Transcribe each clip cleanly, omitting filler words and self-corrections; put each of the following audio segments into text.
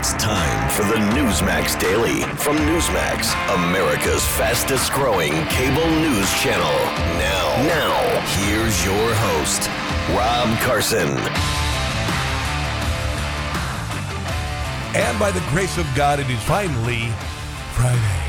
It's time for the Newsmax Daily from Newsmax, America's fastest growing cable news channel. Now, here's your host, Rob Carson. And by the grace of God, it is finally Friday.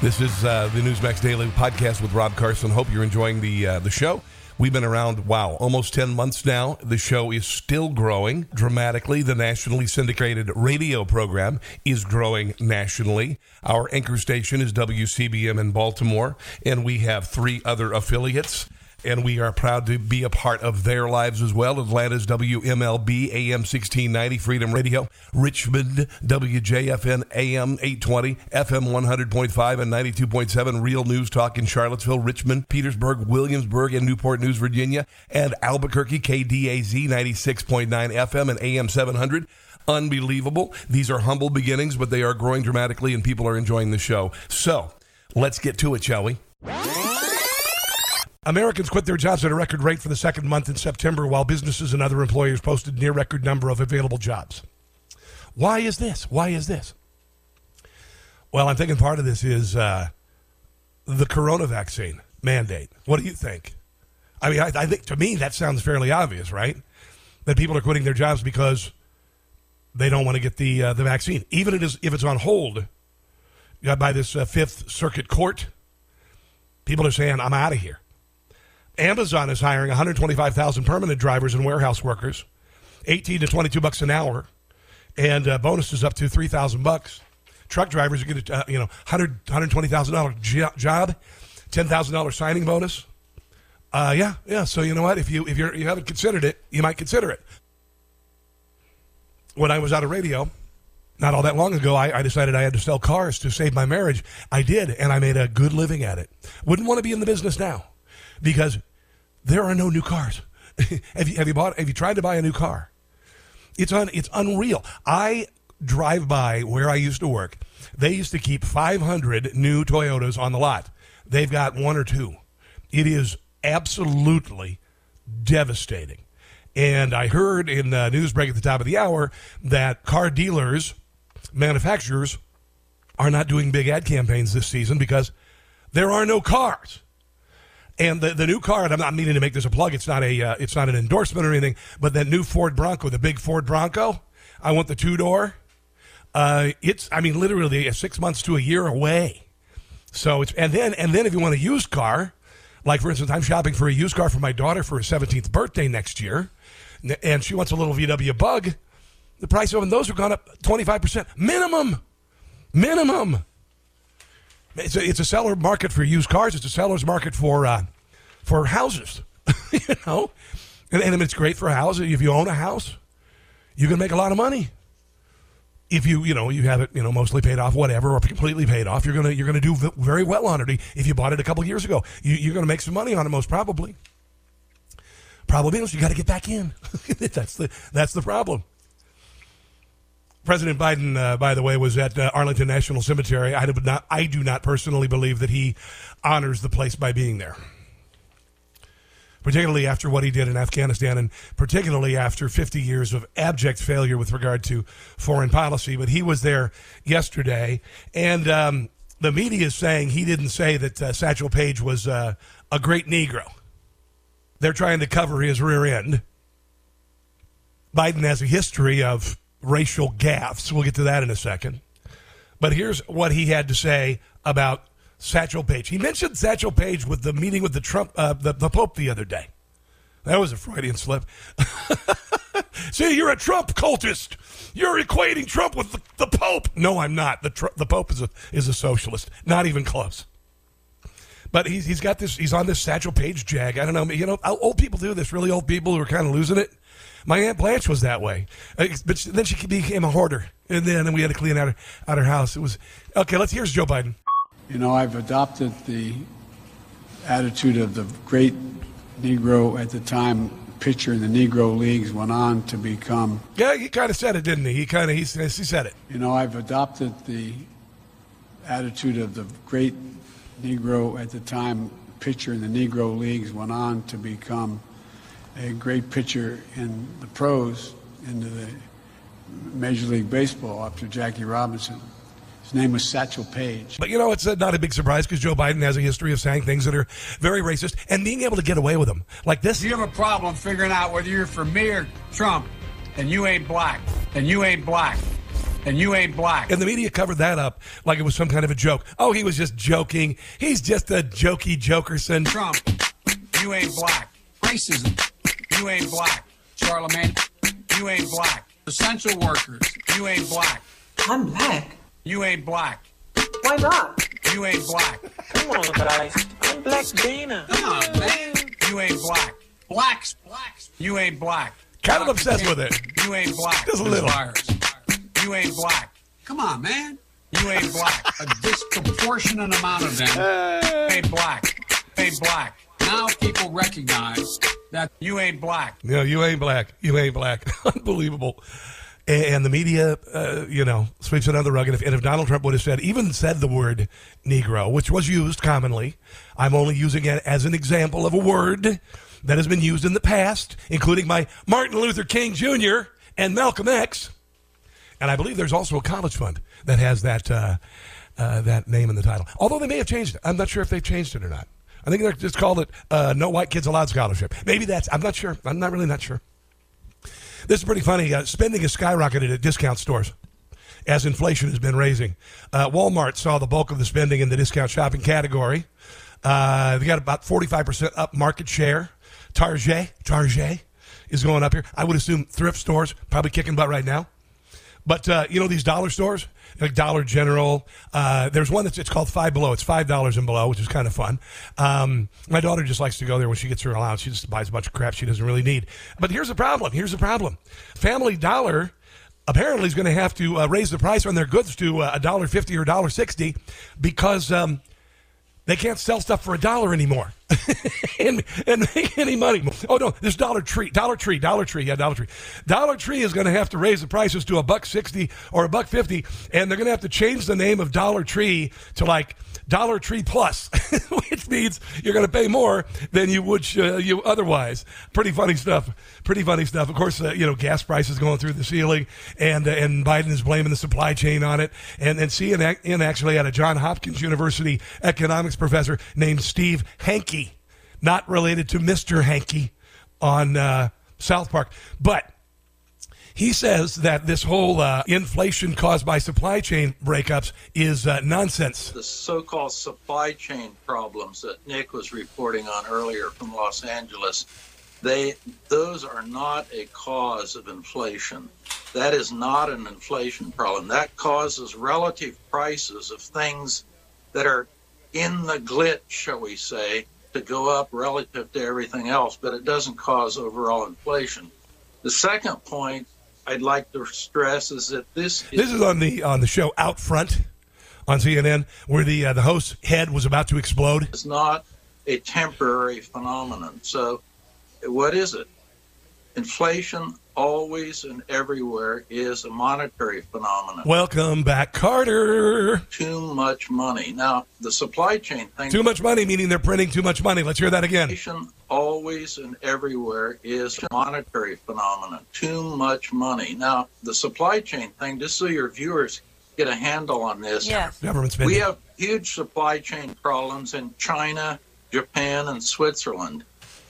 This is the Newsmax Daily podcast with Rob Carson. Hope you're enjoying the show. We've been around, almost 10 months now. The show is still growing dramatically. The nationally syndicated radio program is growing nationally. Our anchor station is WCBM in Baltimore, and we have three other affiliates, and we are proud to be a part of their lives as well. Atlanta's WMLB, AM 1690, Freedom Radio. Richmond, WJFN, AM 820, FM 100.5 and 92.7, Real News Talk in Charlottesville, Richmond, Petersburg, Williamsburg, and Newport News, Virginia. And Albuquerque, KDAZ, 96.9 FM and AM 700. Unbelievable. These are humble beginnings, but they are growing dramatically, and people are enjoying the show. So, let's get to it, shall we? Americans quit their jobs at a record rate for the second month in September, while businesses and other employers posted near record number of available jobs. Why is this? Well, I'm thinking part of this is the corona vaccine mandate. What do you think? I mean, I think to me that sounds fairly obvious, right? That people are quitting their jobs because they don't want to get the vaccine, even if it's on hold by this Fifth Circuit Court. People are saying, I'm out of here. Amazon is hiring 125,000 permanent drivers and warehouse workers, $18 to $22 an hour, and bonuses up to $3,000. Truck drivers are going to, $120,000 job, $10,000 signing bonus. So you know what? If you haven't considered it, you might consider it. When I was out of radio, not all that long ago, I decided I had to sell cars to save my marriage. I did, and I made a good living at it. Wouldn't want to be in the business now, because there are no new cars. Have you tried to buy a new car? It's unreal. I drive by where I used to work. They used to keep 500 new Toyotas on the lot. They've got one or two. It is absolutely devastating. And I heard in the news break at the top of the hour that car dealers, manufacturers, are not doing big ad campaigns this season because there are no cars. And the new car, and I'm not meaning to make this a plug, it's not an endorsement or anything, but that new Ford Bronco, the big Ford Bronco, I want the two-door. It's literally 6 months to a year away. So it's, and then if you want a used car, like for instance, I'm shopping for a used car for my daughter for her 17th birthday next year, and she wants a little VW Bug. The price of them, those have gone up 25% minimum. It's a seller market for used cars. It's a seller's market for houses, you know. And it's great for houses. If you own a house, you can make a lot of money. If you have it, mostly paid off, whatever, or completely paid off, you're gonna do very well on it. If you bought it a couple years ago, you're gonna make some money on it, most probably. Problem is, you got to get back in. That's the problem. President Biden, by the way, was at Arlington National Cemetery. I do not personally believe that he honors the place by being there, particularly after what he did in Afghanistan, and particularly after 50 years of abject failure with regard to foreign policy. But he was there yesterday, and the media is saying he didn't say that Satchel Paige was a great Negro. They're trying to cover his rear end. Biden has a history of racial gaffes. We'll get to that in a second. But here's what he had to say about Satchel Paige. He mentioned Satchel Paige with the meeting with the Trump, the Pope the other day. That was a Freudian slip. See, you're a Trump cultist. You're equating Trump with the Pope. No, I'm not. The Pope is a socialist. Not even close. But he's got this. He's on this Satchel Paige jag. I don't know. Old people do this. Really old people who are kind of losing it. My Aunt Blanche was that way, but then she became a hoarder, and then we had to clean out her house. It was, okay, here's Joe Biden. I've adopted the attitude of the great Negro at the time, pitcher in the Negro Leagues, went on to become... Yeah, he kind of said it, didn't he? He said it. I've adopted the attitude of the great Negro at the time, pitcher in the Negro Leagues, went on to become a great pitcher in the pros, into the Major League Baseball after Jackie Robinson. His name was Satchel Paige. But, you know, it's not a big surprise because Joe Biden has a history of saying things that are very racist and being able to get away with them like this. You have a problem figuring out whether you're for me or Trump, and you ain't black, and you ain't black, and you ain't black. And the media covered that up like it was some kind of a joke. Oh, he was just joking. He's just a jokey jokerson. Trump, you ain't black. Racism, you ain't black. Charlemagne, you ain't black. Essential workers, you ain't black. I'm black. You ain't black. Why not? You ain't black. Come on, guys. I'm black Dana. Come on, man. You ain't black. Blacks, blacks. You ain't black. Kind of obsessed with it. You ain't black. Just a little. You ain't black. Come on, man. You ain't black. A disproportionate amount of them ain't black. Ain't black. Now people recognize that you ain't black. No, you ain't black. You ain't black. Unbelievable. And the media, you know, sweeps it under the rug. And if Donald Trump would have even said the word Negro, which was used commonly, I'm only using it as an example of a word that has been used in the past, including by Martin Luther King Jr. and Malcolm X. And I believe there's also a college fund that has that name in the title. Although they may have changed it. I'm not sure if they've changed it or not. I think they just called it No White Kids Allowed Scholarship. Maybe that's, I'm not sure. I'm not really not sure. This is pretty funny. Spending has skyrocketed at discount stores as inflation has been raising. Walmart saw the bulk of the spending in the discount shopping category. They got about 45% up market share. Target is going up here. I would assume thrift stores probably kicking butt right now. But, you know, these dollar stores, like Dollar General, there's one that's, it's called Five Below. It's $5 and below, which is kind of fun. My daughter just likes to go there when she gets her allowance. She just buys a bunch of crap she doesn't really need. But here's the problem. Here's the problem. Family Dollar apparently is going to have to raise the price on their goods to $1.50 or $1.60 because they can't sell stuff for $1 anymore and make any money. Oh, no, there's Dollar Tree. Yeah, Dollar Tree. Dollar Tree is going to have to raise the prices to $1.60 or $1.50, and they're going to have to change the name of Dollar Tree to, like, Dollar Tree Plus, which means you're going to pay more than you would you otherwise. Pretty funny stuff. Pretty funny stuff. Of course, you know, gas prices going through the ceiling, and Biden is blaming the supply chain on it. And CNN actually had a Johns Hopkins University economics professor named Steve Hanke, not related to Mr. Hanke on South Park, but he says that this whole inflation caused by supply chain breakups is nonsense. The so-called supply chain problems that Nick was reporting on earlier from Los Angeles, those are not a cause of inflation. That is not an inflation problem. That causes relative prices of things that are in the glitch, shall we say, to go up relative to everything else, but it doesn't cause overall inflation. The second point I'd like to stress is that this is on the show Out Front on CNN, where the host's head was about to explode. It's not a temporary phenomenon. So what is it? Inflation always and everywhere is a monetary phenomenon. Welcome back, Carter. Too much money. Now, the supply chain thing. Too much money, meaning they're printing too much money. Let's hear that again. Inflation always and everywhere is a monetary phenomenon. Too much money. Now, the supply chain thing, just so your viewers get a handle on this. Yes. Government spending. We have huge supply chain problems in China, Japan, and Switzerland.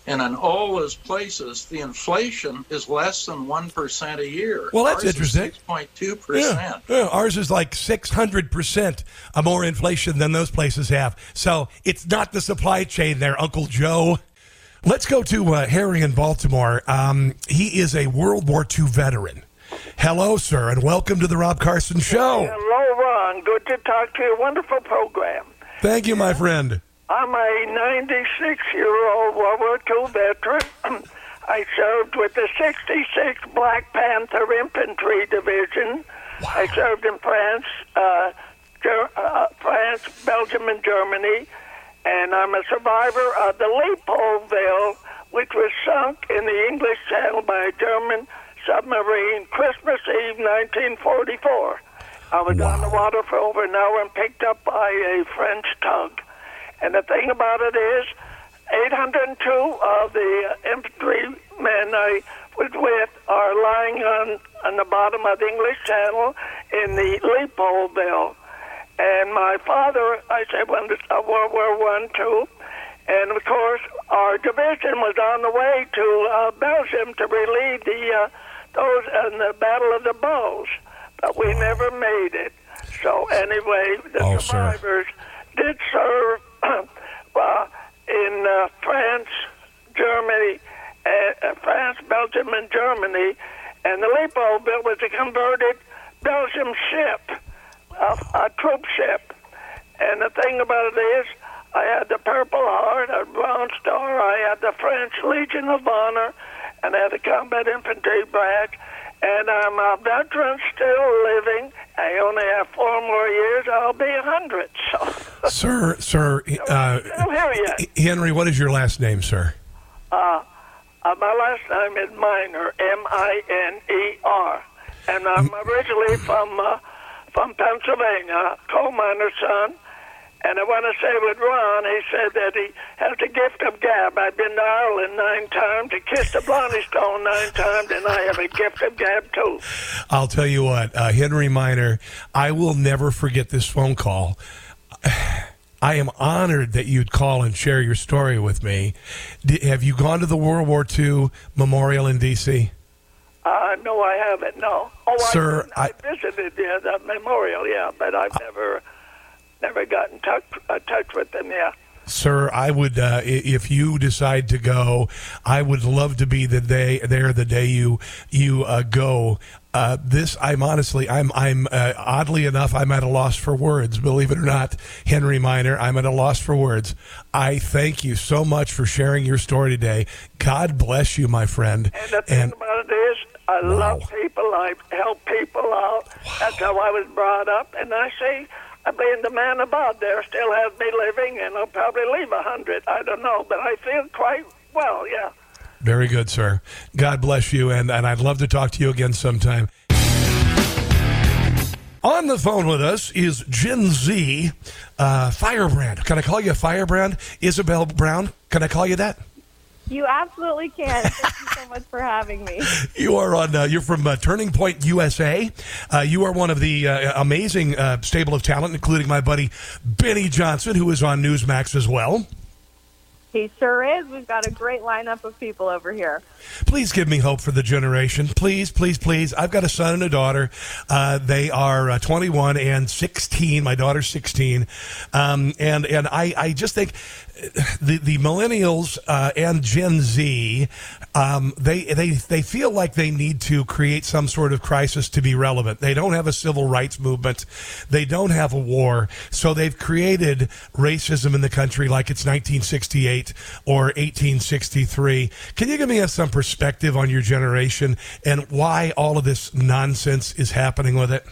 And in all those places, the inflation is less than 1% a year. Well, that's interesting. 6.2%. Yeah. Ours is like 600% more inflation than those places have. So it's not the supply chain there, Uncle Joe. Let's go to Harry in Baltimore. He is a World War II veteran. Hello, sir, and welcome to the Rob Carson Show. Hello, Ron. Good to talk to you. Wonderful program. Thank you, my friend. I'm a 96-year-old World War II veteran. I served with the 66 Black Panther Infantry Division. Wow. I served in France, France, Belgium, and Germany. And I'm a survivor of the Leopoldville, which was sunk in the English Channel by a German submarine Christmas Eve 1944. I was on the water for over an hour and picked up by a French tug. And the thing about it is, 802 of the infantrymen I was with are lying on on the bottom of the English Channel in the Leopoldville. And my father, I said, went to World War One too. And, of course, our division was on the way to Belgium to relieve those in the Battle of the Bulge. But we never made it. So, anyway, the survivors did serve in France, Germany, France, Belgium, and Germany. And the Leopoldville was a converted Belgium ship, a troop ship. And the thing about it is, I had the Purple Heart, a Bronze Star, I had the French Legion of Honor, and I had the Combat Infantry Branch, and I'm a veteran still living. I only have 4 more years. I'll be 100. So. Henry, what is your last name, sir? My last name is Miner, M-I-N-E-R, and I'm originally from Pennsylvania, coal miner's son. And I want to say with Ron, he said that he has the gift of gab. I've been to Ireland 9 times, to kiss the Blondie Stone 9 times, and I have a gift of gab, too. I'll tell you what, Henry Miner, I will never forget this phone call. I am honored that you'd call and share your story with me. Have you gone to the World War II Memorial in D.C.? No, I haven't, no. Oh, sir, I visited that memorial, yeah, but I've never got in touch with them, yeah. Sir, I would, if you decide to go, I would love to be the day you go. I'm oddly enough, I'm at a loss for words, believe it or not, Henry Miner. I'm at a loss for words. I thank you so much for sharing your story today. God bless you, my friend. And the thing about it is, I love people. I help people out. Wow. That's how I was brought up. And I see, I blame the man about there, still has me living, and I'll probably leave 100. I don't know, but I feel quite well, yeah. Very good, sir. God bless you, and I'd love to talk to you again sometime. On the phone with us is Gen Z Firebrand. Can I call you a Firebrand? Isabel Brown, can I call you that? You absolutely can. Thank you so much for having me. You are on. You're from Turning Point USA. You are one of the amazing stable of talent, including my buddy Benny Johnson, who is on Newsmax as well. He sure is. We've got a great lineup of people over here. Please give me hope for the generation. Please, please, please. I've got a son and a daughter. They are 21 and 16. My daughter's 16. And I just think the millennials and Gen Z, they feel like they need to create some sort of crisis to be relevant. They don't have a civil rights movement. They don't have a war. So they've created racism in the country like it's 1968. Or 1863. Can you give me some perspective on your generation and why all of this nonsense is happening with it?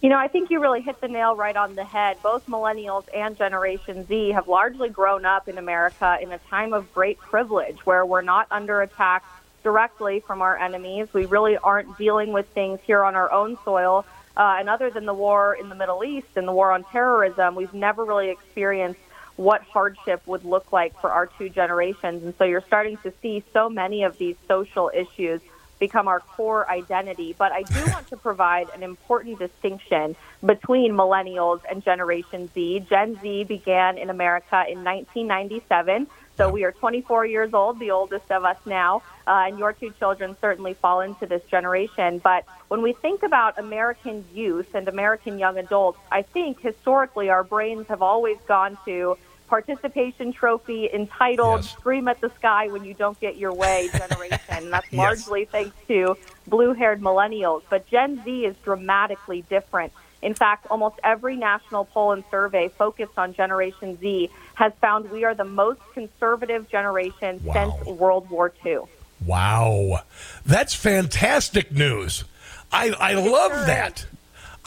You know, I think you really hit the nail right on the head. Both millennials and Generation Z have largely grown up in America in a time of great privilege where we're not under attack directly from our enemies. We really aren't dealing with things here on our own soil. And other than the war in the Middle East and the war on terrorism, we've never really experienced what hardship would look like for our two generations. And so you're starting to see so many of these social issues become our core identity. But I do want to provide an important distinction between millennials and Generation Z. Gen Z began in America in 1997. So we are 24 years old, the oldest of us now, and your two children certainly fall into this generation. But when we think about American youth and American young adults, I think historically our brains have always gone to participation trophy, entitled, yes, scream at the sky when you don't get your way generation. And that's largely thanks to blue-haired millennials. But Gen Z is dramatically different. In fact, almost every national poll and survey focused on Generation Z has found we are the most conservative generation since World War II. Wow. That's fantastic news. I love that.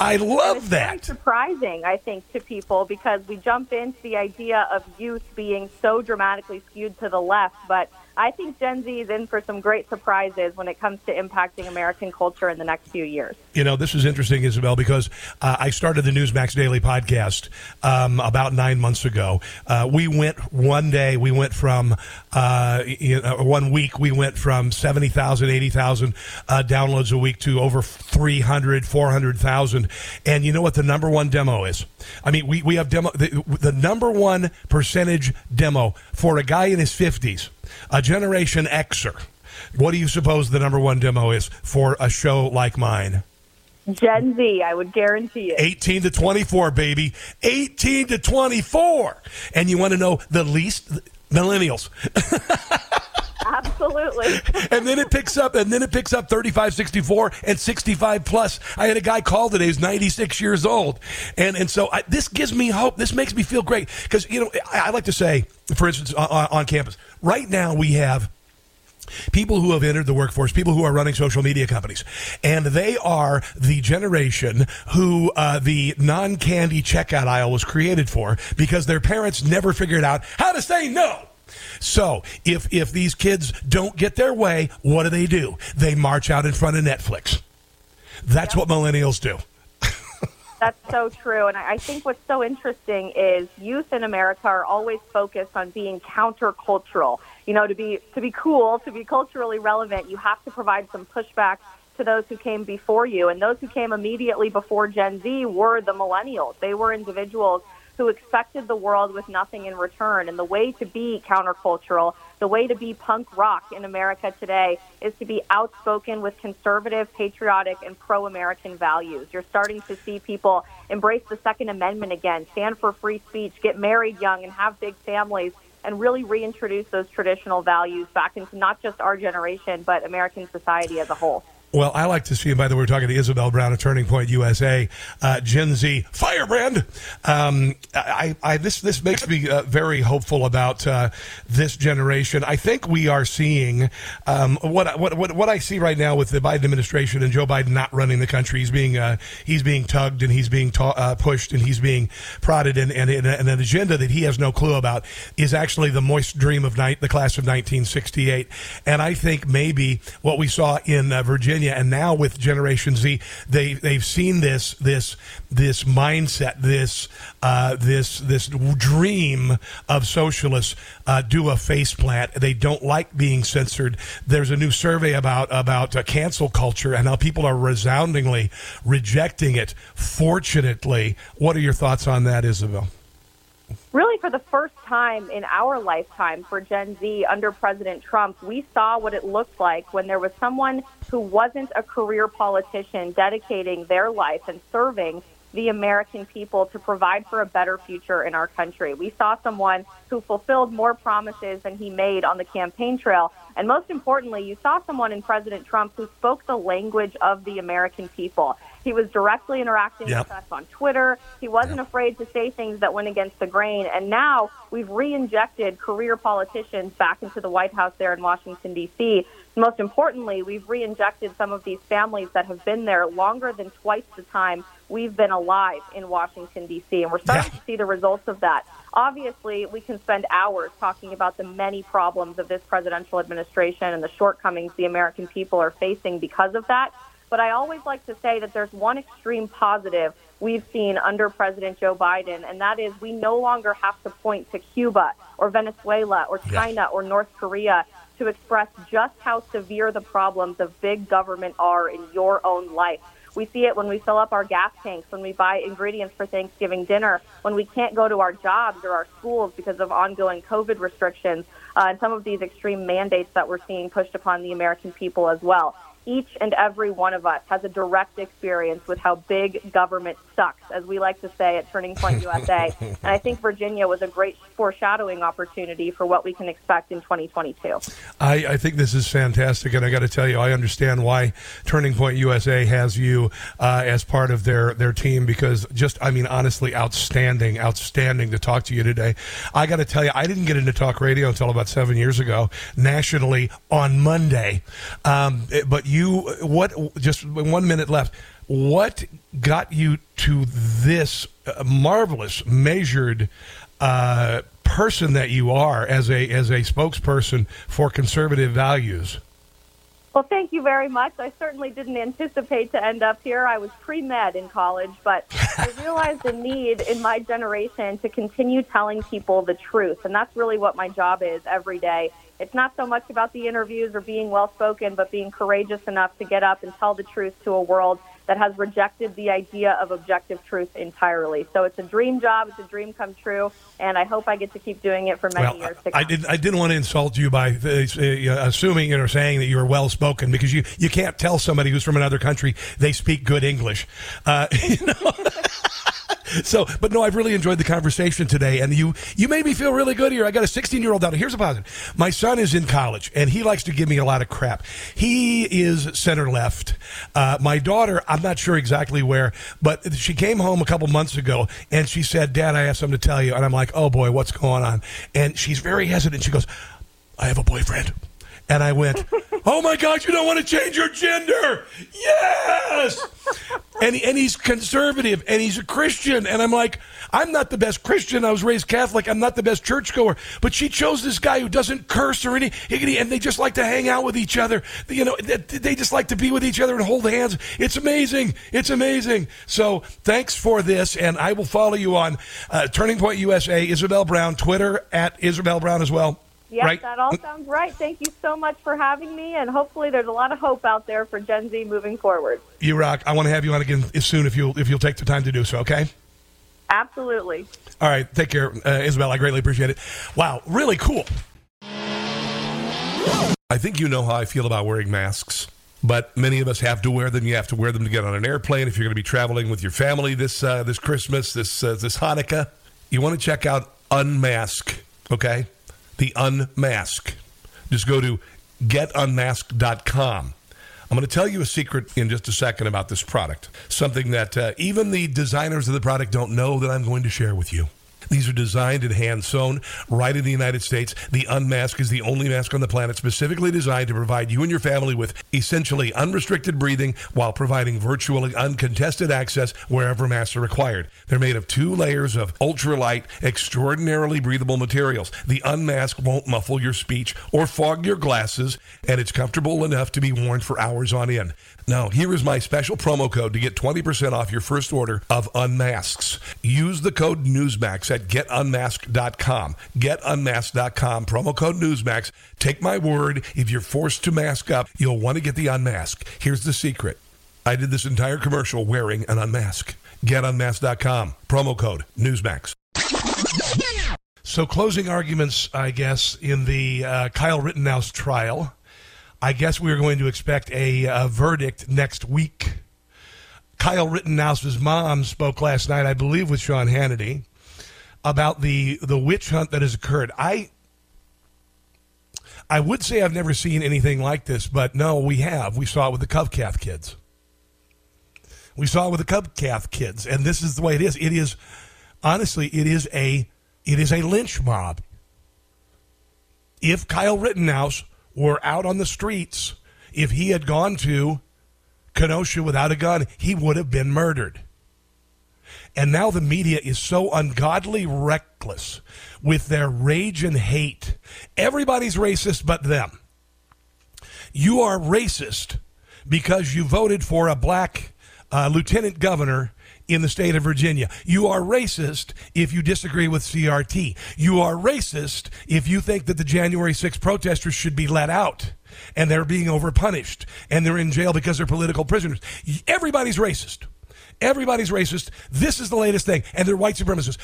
I love that. It's very surprising, I think, to people because we jump into the idea of youth being so dramatically skewed to the left, but I think Gen Z is in for some great surprises when it comes to impacting American culture in the next few years. You know, this is interesting, Isabel, because I started the Newsmax Daily podcast about 9 months ago. We went from 70,000, 80,000 downloads a week to over 300, 400,000. And you know what the number one demo is? I mean, we have demo, the number one percentage demo for a guy in his 50s, a Generation Xer. What do you suppose the number one demo is for a show like mine? Gen Z, I would guarantee it. 18 to 24, baby. 18 to 24. And you want to know the least? Millennials. Absolutely. and then it picks up 35, 64, and 65 plus. I had a guy call today who's 96 years old. And so this gives me hope. This makes me feel great. Because, you know, I like to say, for instance, on campus, right now we have people who have entered the workforce, people who are running social media companies, and they are the generation who the non-candy checkout aisle was created for because their parents never figured out how to say no. So if these kids don't get their way, what do? They march out in front of Netflix. That's what millennials do. That's so true. And I think what's so interesting is youth in America are always focused on being countercultural. You know, to be cool, to be culturally relevant, you have to provide some pushback to those who came before you. And those who came immediately before Gen Z were the millennials. They were individuals who expected the world with nothing in return. And the way to be countercultural, the way to be punk rock in America today is to be outspoken with conservative, patriotic, and pro-American values. You're starting to see people embrace the Second Amendment again, stand for free speech, get married young, and have big families, and really reintroduce those traditional values back into not just our generation, but American society as a whole. Well, I like to see, and by the way, we're talking to Isabel Brown of Turning Point USA, Gen Z firebrand. This makes me very hopeful about this generation. I think we are seeing what I see right now with the Biden administration and Joe Biden not running the country. He's being tugged and he's being pushed and he's being prodded, and an agenda that he has no clue about is actually the moist dream of the class of 1968. And I think maybe what we saw in Virginia. And now with Generation Z, they've seen this mindset, this dream of socialists do a faceplant. They don't like being censored. There's a new survey about cancel culture and how people are resoundingly rejecting it. Fortunately, what are your thoughts on that, Isabel? Really, for the first time in our lifetime for Gen Z under President Trump, we saw what it looked like when there was someone who wasn't a career politician dedicating their life and serving the American people to provide for a better future in our country. We saw someone who fulfilled more promises than he made on the campaign trail. And most importantly, you saw someone in President Trump who spoke the language of the American people. He was directly interacting with us on Twitter. He wasn't afraid to say things that went against the grain. And now we've re-injected career politicians back into the White House there in Washington, D.C. Most importantly, we've re-injected some of these families that have been there longer than twice the time we've been alive in Washington, D.C. And we're starting to see the results of that. Obviously, we can spend hours talking about the many problems of this presidential administration and the shortcomings the American people are facing because of that. But I always like to say that there's one extreme positive we've seen under President Joe Biden, and that is we no longer have to point to Cuba or Venezuela or China or North Korea to express just how severe the problems of big government are in your own life. We see it when we fill up our gas tanks, when we buy ingredients for Thanksgiving dinner, when we can't go to our jobs or our schools because of ongoing COVID restrictions, and some of these extreme mandates that we're seeing pushed upon the American people as well. Each and every one of us has a direct experience with how big government sucks, as we like to say at Turning Point USA. And I think Virginia was a great foreshadowing opportunity for what we can expect in 2022. I think this is fantastic. And I got to tell you, I understand why Turning Point USA has you as part of their team, because just, I mean, honestly, outstanding to talk to you today. I got to tell you, I didn't get into talk radio until about 7 years ago nationally on Monday. But just 1 minute left. What got you to this marvelous, measured person that you are as a spokesperson for conservative values. Well, thank you very much. I certainly didn't anticipate to end up here. I was pre-med in college, but I realized the need in my generation to continue telling people the truth. And that's really what my job is every day. It's not so much about the interviews or being well-spoken, but being courageous enough to get up and tell the truth to a world that has rejected the idea of objective truth entirely. So it's a dream job. It's a dream come true. And I hope I get to keep doing it for many years to come. I didn't want to insult you by assuming or saying that you were well-spoken, because you can't tell somebody who's from another country they speak good English. You know? So, but no, I've really enjoyed the conversation today, and you made me feel really good here. I got a 16-year-old daughter. Here's a positive. My son is in college, and he likes to give me a lot of crap. He is center-left. My daughter, I'm not sure exactly where, but she came home a couple months ago, and she said, "Dad, I have something to tell you." And I'm like, "Oh, boy, what's going on?" And she's very hesitant. She goes, "I have a boyfriend." And I went, "Oh, my God, you don't want to change your gender." Yes. And he's conservative, and he's a Christian. And I'm like, I'm not the best Christian. I was raised Catholic. I'm not the best churchgoer. But she chose this guy who doesn't curse or anything, and they just like to hang out with each other. You know, they just like to be with each other and hold hands. It's amazing. It's amazing. So thanks for this, and I will follow you on Turning Point USA, Isabel Brown, Twitter, at Isabel Brown as well. Yes, right. That all sounds right. Thank you so much for having me, and hopefully there's a lot of hope out there for Gen Z moving forward. You rock. I want to have you on again soon if you'll take the time to do so, okay? Absolutely. All right. Take care, Isabel. I greatly appreciate it. Wow, really cool. I think you know how I feel about wearing masks, but many of us have to wear them. You have to wear them to get on an airplane if you're going to be traveling with your family this Christmas, this Hanukkah. You want to check out Unmask, okay? The Unmask. Just go to getunmasked.com. I'm going to tell you a secret in just a second about this product, something that even the designers of the product don't know that I'm going to share with you. These are designed and hand-sewn right in the United States. The Unmask is the only mask on the planet specifically designed to provide you and your family with essentially unrestricted breathing while providing virtually uncontested access wherever masks are required. They're made of two layers of ultralight, extraordinarily breathable materials. The Unmask won't muffle your speech or fog your glasses, and it's comfortable enough to be worn for hours on end. Now, here is my special promo code to get 20% off your first order of Unmasks. Use the code Newsmax at getunmasked.com. Getunmasked.com, promo code Newsmax. Take my word, if you're forced to mask up, you'll want to get the Unmask. Here's the secret. I did this entire commercial wearing an unmask. Getunmasked.com, promo code Newsmax. So closing arguments, I guess, in the Kyle Rittenhouse trial. I guess we're going to expect a verdict next week. Kyle Rittenhouse's mom spoke last night, I believe, with Sean Hannity about the witch hunt that has occurred. I would say I've never seen anything like this, but no, we have. We saw it with the Covcath kids. And this is the way it is. It is, honestly, it is a lynch mob. If Kyle Rittenhouse were out on the streets, if he had gone to Kenosha without a gun, he would have been murdered. And now the media is so ungodly reckless with their rage and hate. Everybody's racist but them. You are racist because you voted for a black lieutenant governor in the state of Virginia. You are racist if you disagree with CRT. You are racist if you think that the January 6th protesters should be let out and they're being overpunished and they're in jail because they're political prisoners. Everybody's racist. This is the latest thing, and they're white supremacists.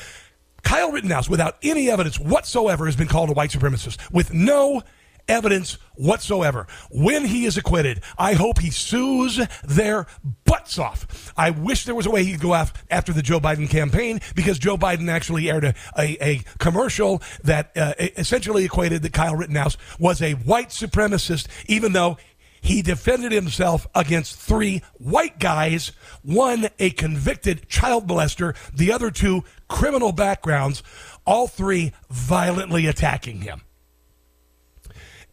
Kyle Rittenhouse, without any evidence whatsoever, has been called a white supremacist with no evidence whatsoever. When he is acquitted, I hope he sues their butts off. I wish there was a way he could go after the Joe Biden campaign, because Joe Biden actually aired a commercial that essentially equated that Kyle Rittenhouse was a white supremacist, even though he defended himself against three white guys, one a convicted child molester, the other two criminal backgrounds, all three violently attacking him.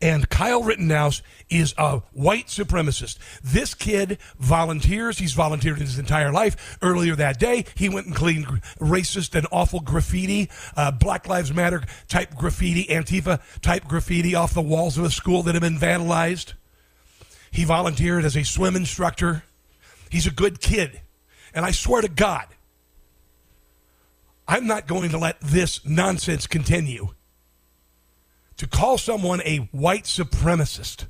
And Kyle Rittenhouse is a white supremacist. This kid volunteers. He's volunteered his entire life. Earlier that day, he went and cleaned racist and awful graffiti, Black Lives Matter type graffiti, Antifa type graffiti off the walls of a school that had been vandalized. He volunteered as a swim instructor. He's a good kid. And I swear to God, I'm not going to let this nonsense continue. To call someone a white supremacist,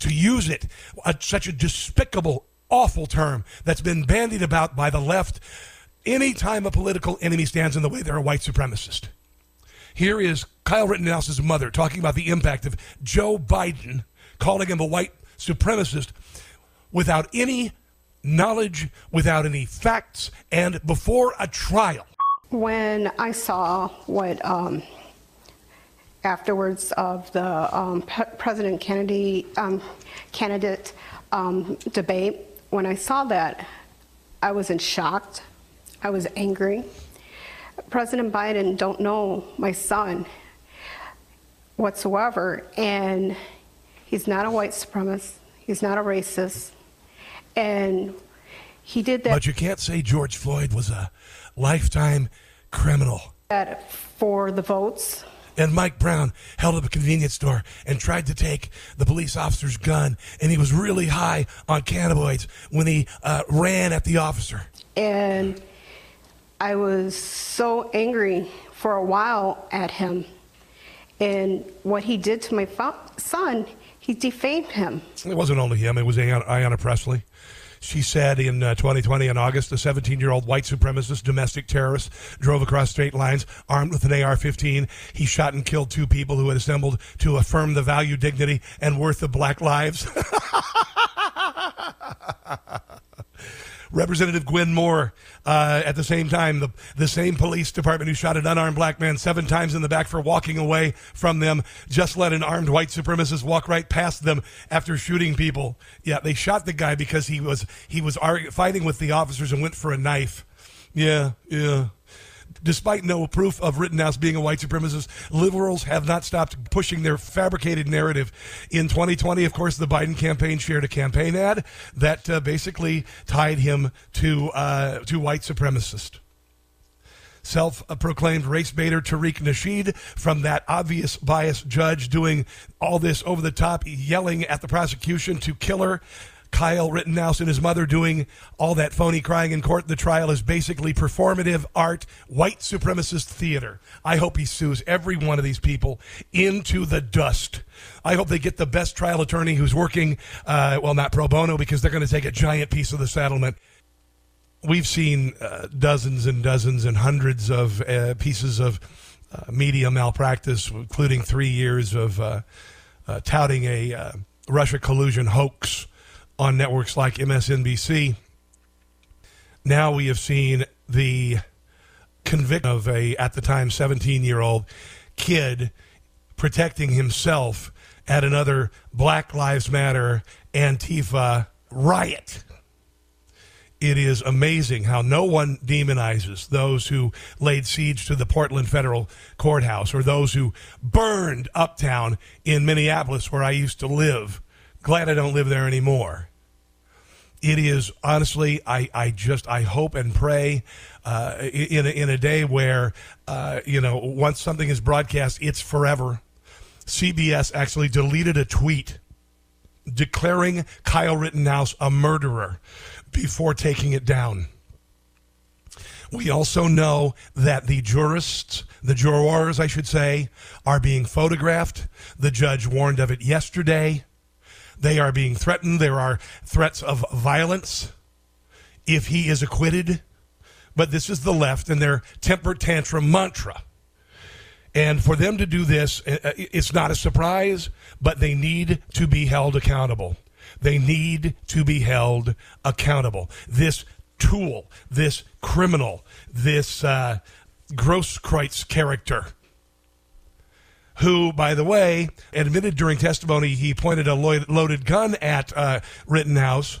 to use it, such a despicable, awful term that's been bandied about by the left, any time a political enemy stands in the way, they're a white supremacist. Here is Kyle Rittenhouse's mother talking about the impact of Joe Biden calling him a white supremacist without any knowledge, without any facts, and before a trial. When I saw what afterwards of the President Kennedy candidate debate, when I saw that, I was in shock. I was angry. President Biden don't know my son whatsoever, and he's not a white supremacist. He's not a racist. And he did that. But you can't say George Floyd was a lifetime criminal. That for the votes. And Mike Brown held up a convenience store and tried to take the police officer's gun, and he was really high on cannabinoids when he ran at the officer. And I was so angry for a while at him. And what he did to my son, he defamed him. It wasn't only him. It was Ayanna Pressley. She said in 2020, in August, a 17-year-old white supremacist domestic terrorist drove across state lines armed with an AR-15. He shot and killed two people who had assembled to affirm the value, dignity, and worth of black lives. Representative Gwen Moore, at the same time, the same police department who shot an unarmed black man 7 times in the back for walking away from them, just let an armed white supremacist walk right past them after shooting people. Yeah, they shot the guy because he was fighting with the officers and went for a knife. Yeah. Despite no proof of Rittenhouse being a white supremacist, liberals have not stopped pushing their fabricated narrative. In 2020, of course, the Biden campaign shared a campaign ad that basically tied him to white supremacists. Self-proclaimed race baiter Tariq Nasheed, from that obvious bias judge doing all this over-the-top yelling at the prosecution to killer Kyle Rittenhouse and his mother doing all that phony crying in court. The trial is basically performative art, white supremacist theater. I hope he sues every one of these people into the dust. I hope they get the best trial attorney who's working, well, not pro bono, because they're going to take a giant piece of the settlement. We've seen dozens and dozens and hundreds of pieces of media malpractice, including 3 years of touting a Russia collusion hoax on networks like MSNBC. Now we have seen the conviction of a, at the time, 17-year-old kid protecting himself at another Black Lives Matter Antifa riot. It is amazing how no one demonizes those who laid siege to the Portland Federal Courthouse or those who burned uptown in Minneapolis, where I used to live. Glad I don't live there anymore. It is, honestly, I hope and pray in a day where, once something is broadcast, it's forever. CBS actually deleted a tweet declaring Kyle Rittenhouse a murderer before taking it down. We also know that the jurors, are being photographed. The judge warned of it yesterday. They are being threatened. There are threats of violence if he is acquitted. But this is the left and their temper tantrum mantra. And for them to do this, it's not a surprise, but they need to be held accountable. This tool, this criminal, this Grosskreutz character, who, by the way, admitted during testimony he pointed a loaded gun at Rittenhouse,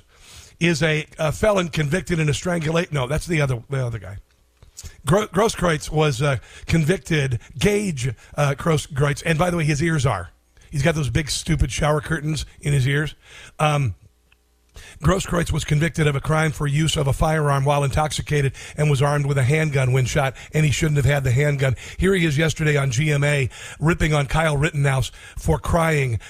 is a felon convicted in a strangulation. No, that's the other guy. Grosskreutz was convicted, Gage Grosskreutz, and by the way, his ears are. He's got those big, stupid shower curtains in his ears. Grosskreutz was convicted of a crime for use of a firearm while intoxicated and was armed with a handgun when shot, and he shouldn't have had the handgun. Here he is yesterday on GMA ripping on Kyle Rittenhouse for crying.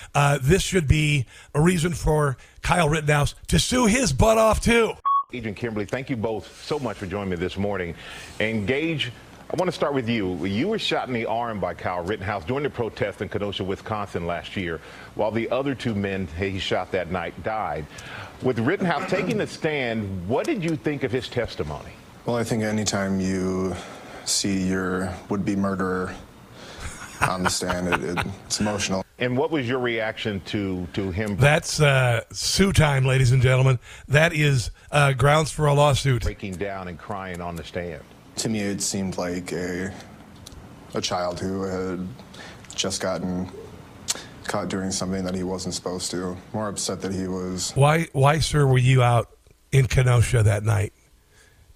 This should be a reason for Kyle Rittenhouse to sue his butt off, too. Agent Kimberly, thank you both so much for joining me this morning. And Gage, I want to start with you. You were shot in the arm by Kyle Rittenhouse during the protest in Kenosha, Wisconsin last year, while the other two men he shot that night died. With Rittenhouse taking the stand, what did you think of his testimony? Well, I think anytime you see your would-be murderer on the stand, it's emotional. And what was your reaction to him? That's sue time, ladies and gentlemen. That is grounds for a lawsuit. Breaking down and crying on the stand. To me, it seemed like a child who had just gotten caught doing something that he wasn't supposed to. More upset that he was. Why, sir, were you out in Kenosha that night?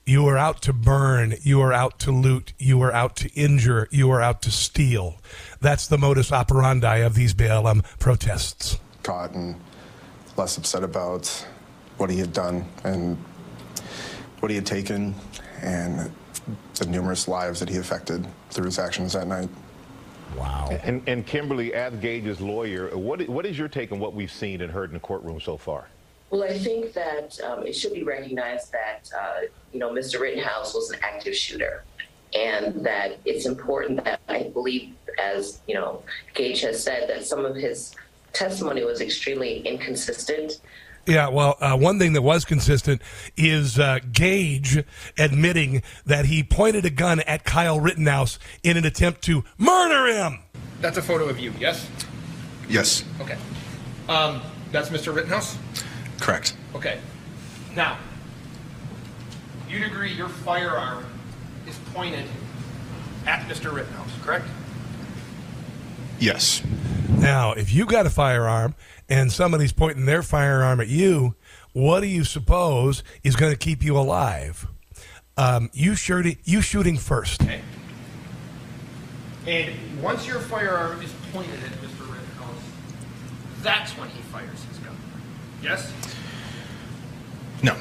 You were out to burn. You were out to loot. You were out to injure. You were out to steal. That's the modus operandi of these BLM protests. Caught and less upset about what he had done and what he had taken and the numerous lives that he affected through his actions that night. Wow. And Kimberly, as Gage's lawyer, what is your take on what we've seen and heard in the courtroom so far? Well, I think that it should be recognized that, Mr. Rittenhouse was an active shooter, and that it's important that I believe, as, Gage has said, that some of his testimony was extremely inconsistent. Yeah, well, one thing that was consistent is Gage admitting that he pointed a gun at Kyle Rittenhouse in an attempt to murder him. That's a photo of you, yes? Yes. Okay. That's Mr. Rittenhouse? Correct. Okay. Now, you'd agree your firearm is pointed at Mr. Rittenhouse, correct? Yes. Now, if you got a firearm and somebody's pointing their firearm at you, what do you suppose is going to keep you alive? You shooting first. Okay. And once your firearm is pointed at Mr. Rittenhouse, that's when he fires his gun. Yes? No.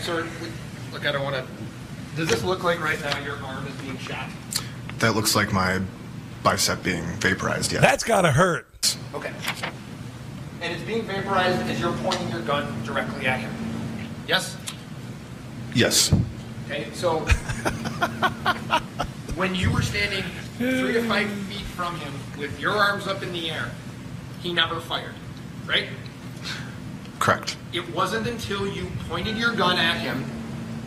Sir, look, I don't want to... Does this look like right now your arm is being shot? That looks like my bicep being vaporized, yeah. That's got to hurt. Okay. And it's being vaporized because you're pointing your gun directly at him. Yes? Yes. Okay, so when you were standing 3 to 5 feet from him with your arms up in the air, he never fired, right? Correct. It wasn't until you pointed your gun at him,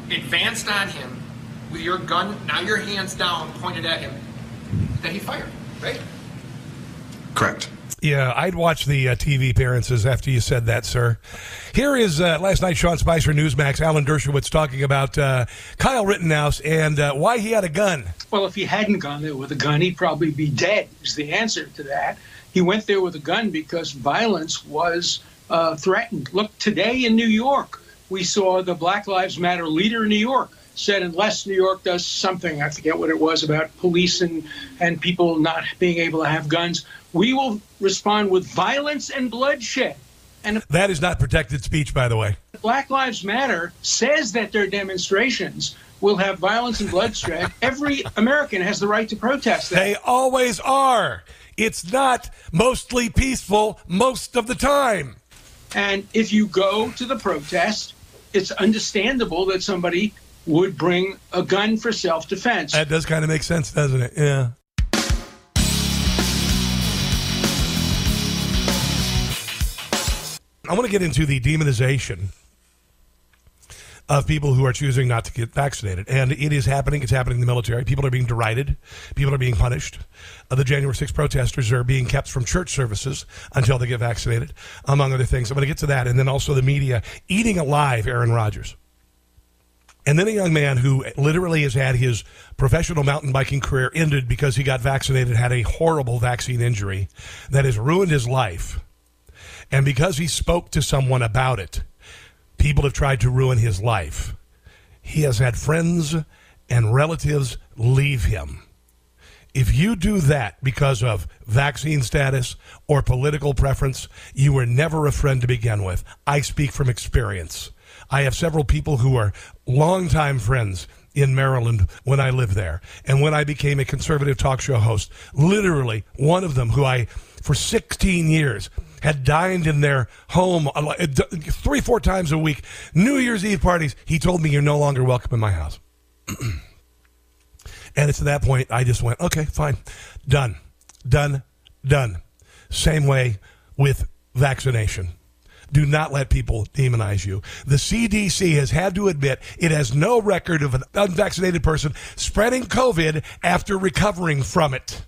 advanced on him with your gun, now your hands down, pointed at him, that he fired, right? Correct. Yeah, I'd watch the TV appearances after you said that, sir. Here is last night Sean Spicer, Newsmax, Alan Dershowitz talking about Kyle Rittenhouse and why he had a gun. Well, if he hadn't gone there with a gun, he'd probably be dead is the answer to that. He went there with a gun because violence was threatened. Look, today in New York, we saw the Black Lives Matter leader in New York said unless New York does something, I forget what it was about police and people not being able to have guns, we will respond with violence and bloodshed. And that is not protected speech, by the way. Black Lives Matter says that their demonstrations will have violence and bloodshed. Every American has the right to protest that. They always are. It's not mostly peaceful most of the time. And if you go to the protest, it's understandable that somebody would bring a gun for self-defense. That does kind of make sense, doesn't it? Yeah. I want to get into the demonization of people who are choosing not to get vaccinated. And it is happening. It's happening in the military. People are being derided. People are being punished. The January 6th protesters are being kept from church services until they get vaccinated, among other things. I'm going to get to that. And then also the media eating alive Aaron Rodgers. And then a young man who literally has had his professional mountain biking career ended because he got vaccinated, had a horrible vaccine injury that has ruined his life. And because he spoke to someone about it, people have tried to ruin his life. He has had friends and relatives leave him. If you do that because of vaccine status or political preference, you were never a friend to begin with. I speak from experience. I have several people who are longtime friends in Maryland when I lived there. And when I became a conservative talk show host, literally one of them who I, for 16 years, had dined in their home 3-4 times a week, New Year's Eve parties, he told me, "You're no longer welcome in my house." And it's at that point I just went, okay, fine, done. Same way with vaccination. Do not let people demonize you. The CDC has had to admit it has no record of an unvaccinated person spreading COVID after recovering from it.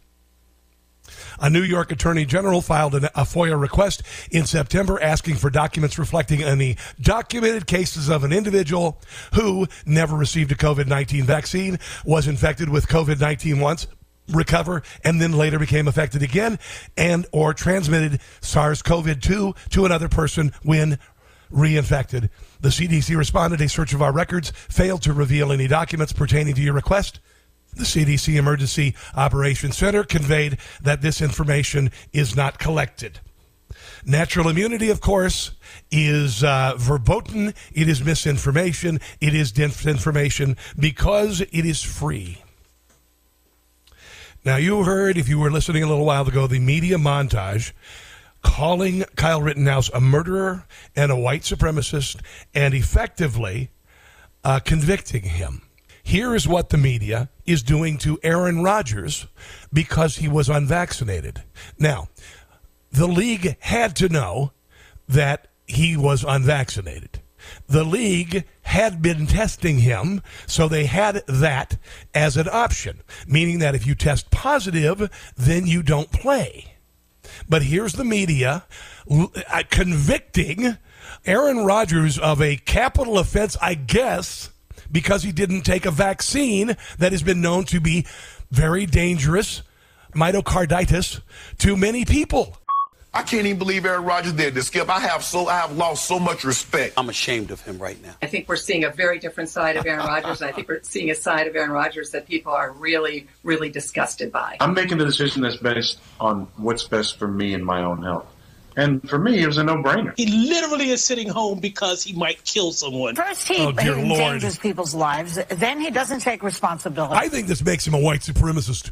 A New York attorney general filed a FOIA request in September asking for documents reflecting on the documented cases of an individual who never received a COVID-19 vaccine, was infected with COVID-19 once, recover, and then later became affected again, and or transmitted SARS-CoV-2 to another person when reinfected. The CDC responded, "A search of our records failed to reveal any documents pertaining to your request. The CDC Emergency Operations Center conveyed that this information is not collected." Natural immunity, of course, is verboten. It is misinformation. It is disinformation because it is free. Now, you heard, if you were listening a little while ago, the media montage calling Kyle Rittenhouse a murderer and a white supremacist and effectively convicting him. Here is what the media is doing to Aaron Rodgers because he was unvaccinated. Now, the league had to know that he was unvaccinated. The league had been testing him, so they had that as an option, meaning that if you test positive, then you don't play. But here's the media convicting Aaron Rodgers of a capital offense, I guess, because he didn't take a vaccine that has been known to be very dangerous, myocarditis, to many people. I can't even believe Aaron Rodgers did this, Skip. I have lost so much respect. I'm ashamed of him right now. I think we're seeing a very different side of Aaron Rodgers. And I think we're seeing a side of Aaron Rodgers that people are really, really disgusted by. I'm making the decision that's based on what's best for me and my own health. And for me, it was a no-brainer. He literally is sitting home because he might kill someone. First, he endangers people's lives. Then he doesn't take responsibility. I think this makes him a white supremacist.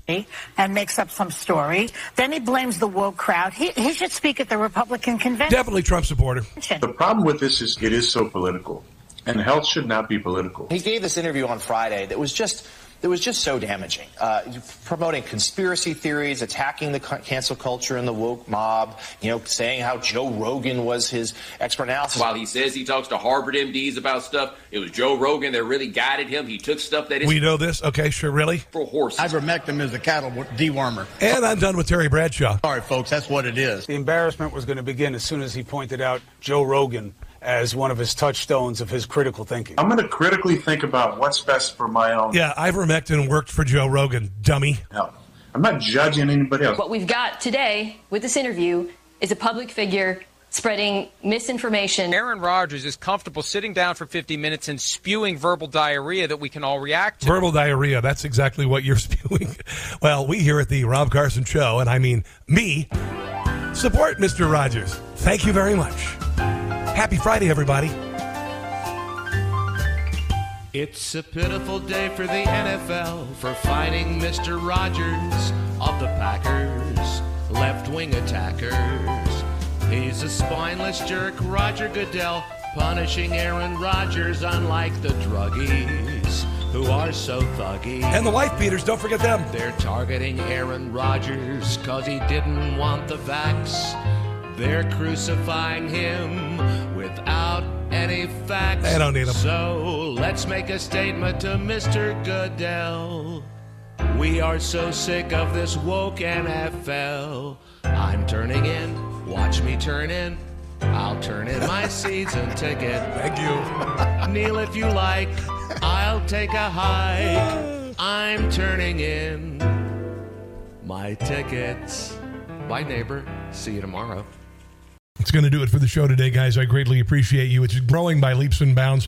And makes up some story. Then he blames the woke crowd. He should speak at the Republican convention. Definitely Trump supporter. The problem with this is it is so political. And health should not be political. He gave this interview on Friday that was just... it was just so damaging, promoting conspiracy theories, attacking the cancel culture and the woke mob, you know, saying how Joe Rogan was his expert analysis. While he says he talks to Harvard MDs about stuff, it was Joe Rogan that really guided him. He took stuff that is... We know this? Okay, sure, really? For horses. Ivermectin is a cattle dewormer. And I'm done with Terry Bradshaw. Sorry, folks, that's what it is. The embarrassment was going to begin as soon as he pointed out Joe Rogan as one of his touchstones of his critical thinking. I'm going to critically think about what's best for my own. Yeah, Ivermectin worked for Joe Rogan, dummy. No, I'm not judging anybody else. What we've got today with this interview is a public figure spreading misinformation. Aaron Rodgers is comfortable sitting down for 50 minutes and spewing verbal diarrhea that we can all react to. Verbal diarrhea, that's exactly what you're spewing. Well, we here at the Rob Carson Show, and I mean me, support Mr. Rodgers. Thank you very much. Happy Friday, everybody. It's a pitiful day for the NFL for fining Mr. Rodgers of the Packers, left-wing attackers. He's a spineless jerk, Roger Goodell, punishing Aaron Rodgers, unlike the druggies who are so thuggy. And the wife beaters, don't forget them. They're targeting Aaron Rodgers because he didn't want the vax. They're crucifying him without any facts. I don't need him. So let's make a statement to Mr. Goodell. We are so sick of this woke NFL. I'm turning in. Watch me turn in. I'll turn in my season ticket. Thank you. Kneel if you like. I'll take a hike. I'm turning in my tickets. Bye, neighbor. See you tomorrow. It's going to do it for the show today, guys. I greatly appreciate you. It's growing by leaps and bounds.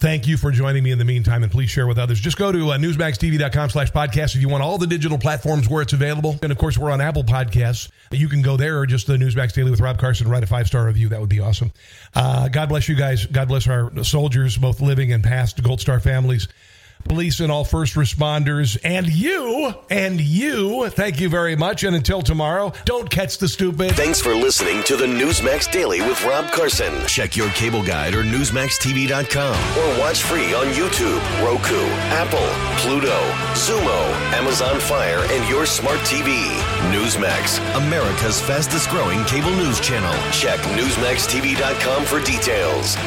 Thank you for joining me in the meantime, and please share with others. Just go to newsmaxtv.com/podcast if you want all the digital platforms where it's available. And, of course, we're on Apple Podcasts. You can go there or just the Newsmax Daily with Rob Carson. Write a 5-star review. That would be awesome. God bless you guys. God bless our soldiers, both living and past, Gold Star families, police, and all first responders. And you, thank you very much. And until tomorrow, don't catch the stupid. Thanks for listening to the Newsmax Daily with Rob Carson. Check your cable guide or NewsmaxTV.com. Or watch free on YouTube, Roku, Apple, Pluto, Zumo, Amazon Fire, and your smart TV. Newsmax, America's fastest growing cable news channel. Check NewsmaxTV.com for details.